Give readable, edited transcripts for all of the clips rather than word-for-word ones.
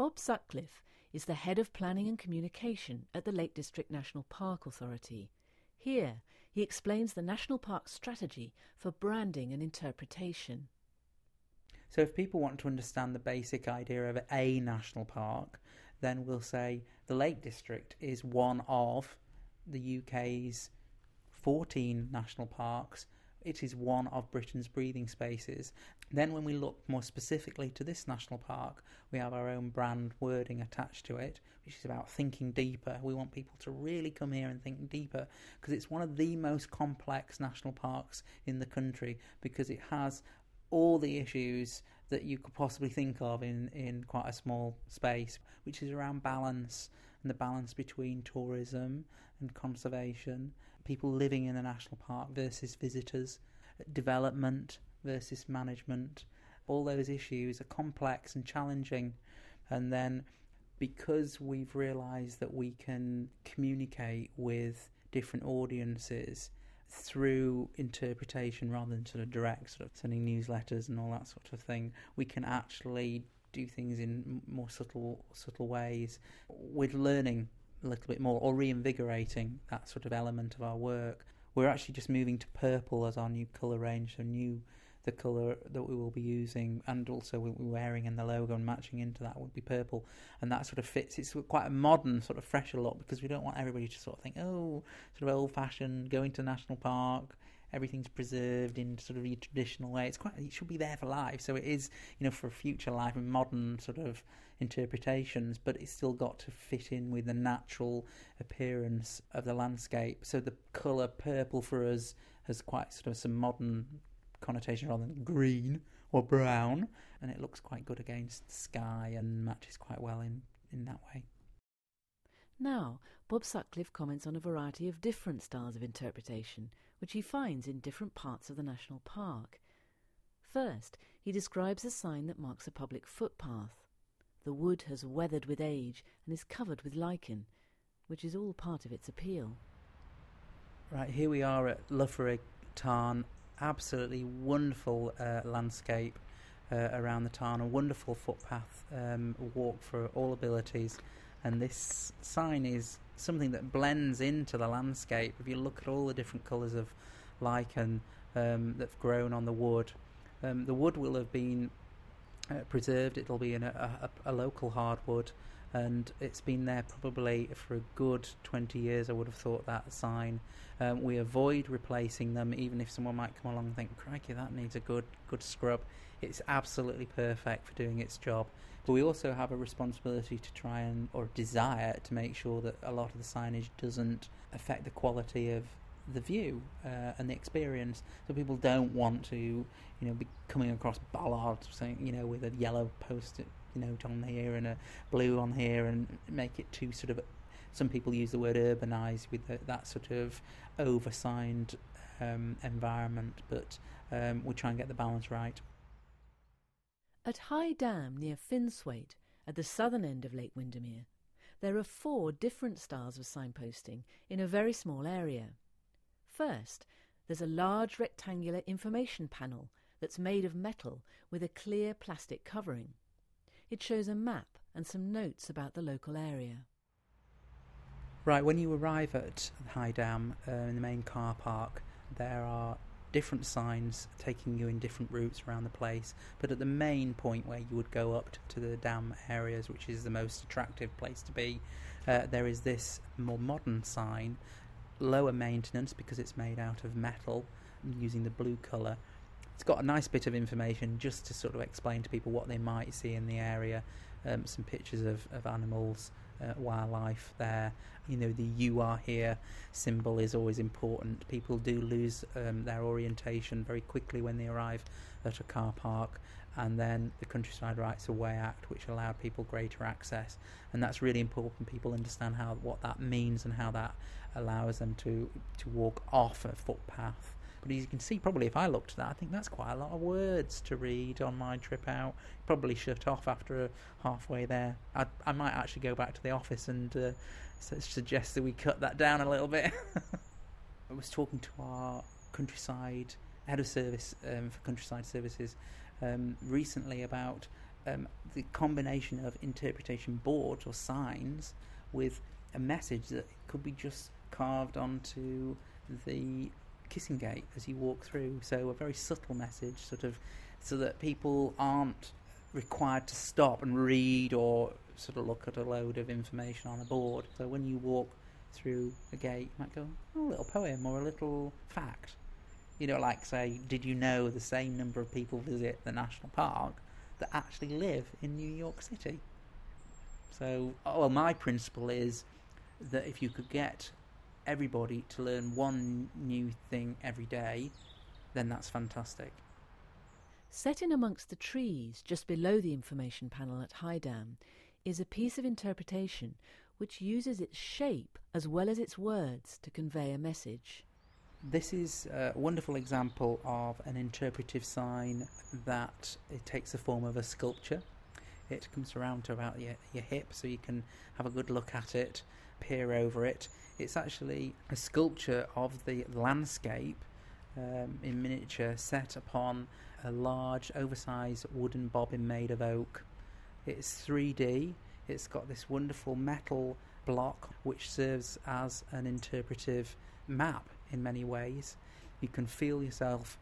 Bob Sutcliffe is the head of planning and communication at the Lake District National Park Authority. Here, he explains the National Park strategy for branding and interpretation. So if people want to understand the basic idea of a national park, then we'll say the Lake District is one of the UK's 14 national parks. It is one of Britain's breathing spaces. Then when we look more specifically to this national park, we have our own brand wording attached to it, which is about thinking deeper. We want people to really come here and think deeper, because it's one of the most complex national parks in the country, because it has all the issues that you could possibly think of in quite a small space, which is around balance, and the balance between tourism and conservation, people living in the national park versus visitors, development versus management. All those issues are complex and challenging. And then because we've realised that we can communicate with different audiences through interpretation rather than sort of direct, sort of sending newsletters and all that sort of thing, we can actually do things in more subtle ways. We're learning a little bit more, or reinvigorating that sort of element of our work. We're actually just moving to purple as our new colour range, so the colour that we will be using, and also we'll be wearing in the logo and matching into that would be purple, and that sort of fits. It's quite a modern sort of fresher look, because we don't want everybody to sort of think, oh, sort of old-fashioned, going to national park, everything's preserved in sort of a traditional way. It should be there for life, so it is, for future life and modern sort of interpretations, but it's still got to fit in with the natural appearance of the landscape. So the colour purple for us has quite sort of some modern connotation rather than green or brown, and it looks quite good against the sky and matches quite well in that way. Now, Bob Sutcliffe comments on a variety of different styles of interpretation, which he finds in different parts of the national park. First, he describes a sign that marks a public footpath. The wood has weathered with age and is covered with lichen, which is all part of its appeal. Right, here we are at Lufferig Tarn. Absolutely wonderful landscape around the tarn, a wonderful footpath, walk for all abilities, and this sign is something that blends into the landscape. If you look at all the different colours of lichen that have grown on the wood will have been preserved. It'll be in a local hardwood, and it's been there probably for a good 20 years, I would have thought, that sign. We avoid replacing them, even if someone might come along and think, crikey, that needs a good scrub. It's absolutely perfect for doing its job. But we also have a responsibility to try and, or desire, to make sure that a lot of the signage doesn't affect the quality of the view and the experience. So people don't want to, be coming across ballards saying, with a yellow post-it note on here and a blue on here, and make it too sort of, some people use the word urbanised with that sort of oversigned environment, but we try and get the balance right. At High Dam near Finswaite, at the southern end of Lake Windermere, there are 4 different styles of signposting in a very small area. First, there's a large rectangular information panel that's made of metal with a clear plastic covering. It shows a map and some notes about the local area. Right, when you arrive at High Dam in the main car park, there are different signs taking you in different routes around the place, but at the main point where you would go up to the dam areas, which is the most attractive place to be, there is this more modern sign, lower maintenance because it's made out of metal, using the blue colour. It's got a nice bit of information just to sort of explain to people what they might see in the area, some pictures of animals, wildlife there. The "you are here" symbol is always important. People do lose their orientation very quickly when they arrive at a car park. And then the Countryside Rights of Way Act, which allowed people greater access, and that's really important. People understand what that means and how that allows them to walk off a footpath. But as you can see, probably if I looked at that, I think that's quite a lot of words to read on my trip out. Probably shut off after halfway there. I might actually go back to the office and suggest that we cut that down a little bit. I was talking to our countryside head of service for countryside services recently about the combination of interpretation boards or signs with a message that could be just carved onto the kissing gate as you walk through. So a very subtle message, sort of, so that people aren't required to stop and read or sort of look at a load of information on a board. So when you walk through the gate, you might go, oh, a little poem or a little fact. You know, like, say, did you know the same number of people visit the national park that actually live in New York City? So, well, my principle is that if you could get everybody to learn one new thing every day, then that's fantastic. Set in amongst the trees just below the information panel at High Dam is a piece of interpretation which uses its shape as well as its words to convey a message. This is a wonderful example of an interpretive sign that it takes the form of a sculpture. It comes around to about your hip, so you can have a good look at it, peer over it. It's actually a sculpture of the landscape in miniature, set upon a large oversized wooden bobbin made of oak. It's 3D. It's got this wonderful metal block which serves as an interpretive map. In many ways, you can feel yourself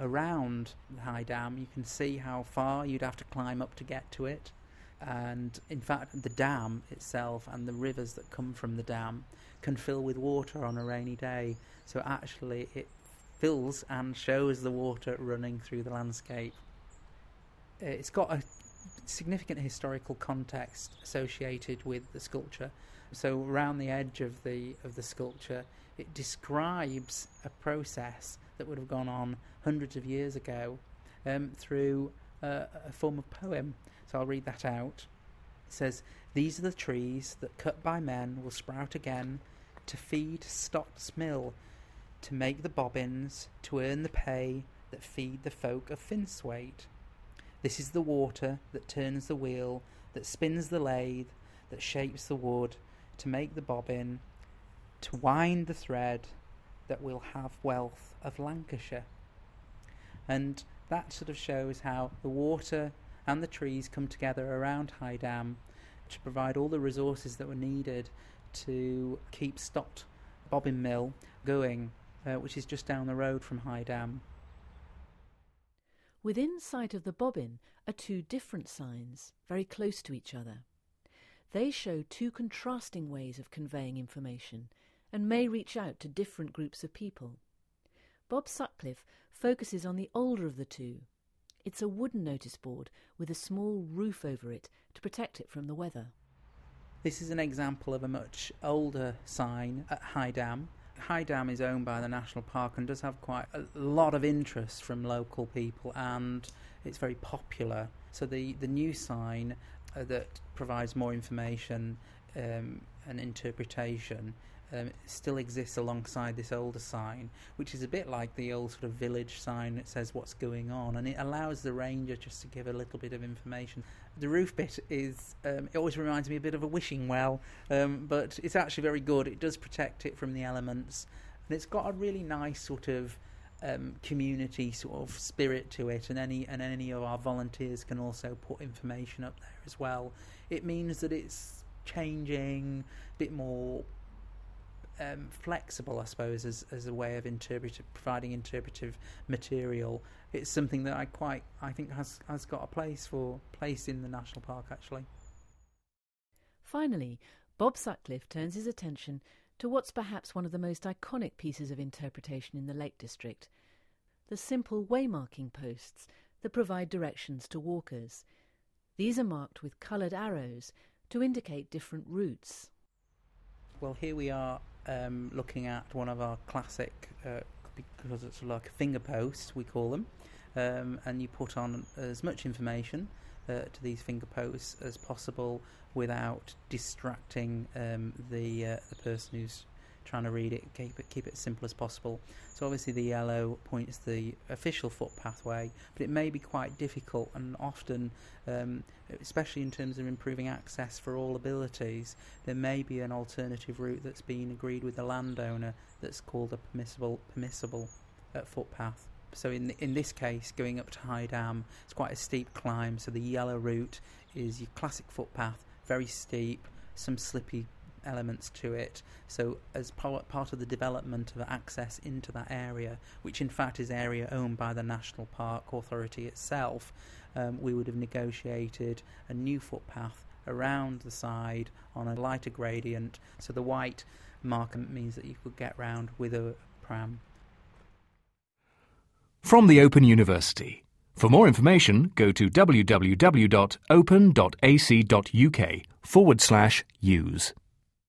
around the High Dam. You can see how far you'd have to climb up to get to it, and in fact the dam itself and the rivers that come from the dam can fill with water on a rainy day, so actually it fills and shows the water running through the landscape. It's got a significant historical context associated with the sculpture. So around the edge of the sculpture, it describes a process that would have gone on hundreds of years ago through a form of poem. So I'll read that out. It says, "These are the trees that cut by men will sprout again to feed Stott's mill, to make the bobbins, to earn the pay that feed the folk of Finswaite. This is the water that turns the wheel, that spins the lathe, that shapes the wood, to make the bobbin, to wind the thread that will have wealth of Lancashire." And that sort of shows how the water and the trees come together around High Dam to provide all the resources that were needed to keep Stott Bobbin Mill going, which is just down the road from High Dam. Within sight of the bobbin are two different signs, very close to each other. They show two contrasting ways of conveying information and may reach out to different groups of people. Bob Sutcliffe focuses on the older of the two. It's a wooden notice board with a small roof over it to protect it from the weather. This is an example of a much older sign at High Dam. High Dam is owned by the National Park and does have quite a lot of interest from local people, and it's very popular. So the new sign that provides more information and interpretation still exists alongside this older sign, which is a bit like the old sort of village sign that says what's going on, and it allows the ranger just to give a little bit of information. The roof bit is, it always reminds me a bit of a wishing well, but it's actually very good. It does protect it from the elements, and it's got a really nice sort of community sort of spirit to it, and any of our volunteers can also put information up there as well. It means that it's changing, a bit more flexible, I suppose, as a way of providing interpretive material. It's something that I think has got a place in the national park, actually. Finally, Bob Sutcliffe turns his attention to what's perhaps one of the most iconic pieces of interpretation in the Lake District, the simple waymarking posts that provide directions to walkers. These are marked with coloured arrows to indicate different routes. Well, here we are looking at one of our classic, because it's like finger posts, we call them, and you put on as much information to these finger posts as possible without distracting the person who's trying to read it. Keep it as simple as possible. So obviously the yellow points the official foot pathway, but it may be quite difficult, and often, especially in terms of improving access for all abilities, there may be an alternative route that's been agreed with the landowner that's called a permissible footpath. So in this case, going up to High Dam, it's quite a steep climb. So the yellow route is your classic footpath, very steep, some slippy elements to it. So as part of the development of access into that area, which in fact is area owned by the National Park Authority itself, we would have negotiated a new footpath around the side on a lighter gradient. So the white marker means that you could get round with a pram. From the Open University. For more information, go to www.open.ac.uk/use.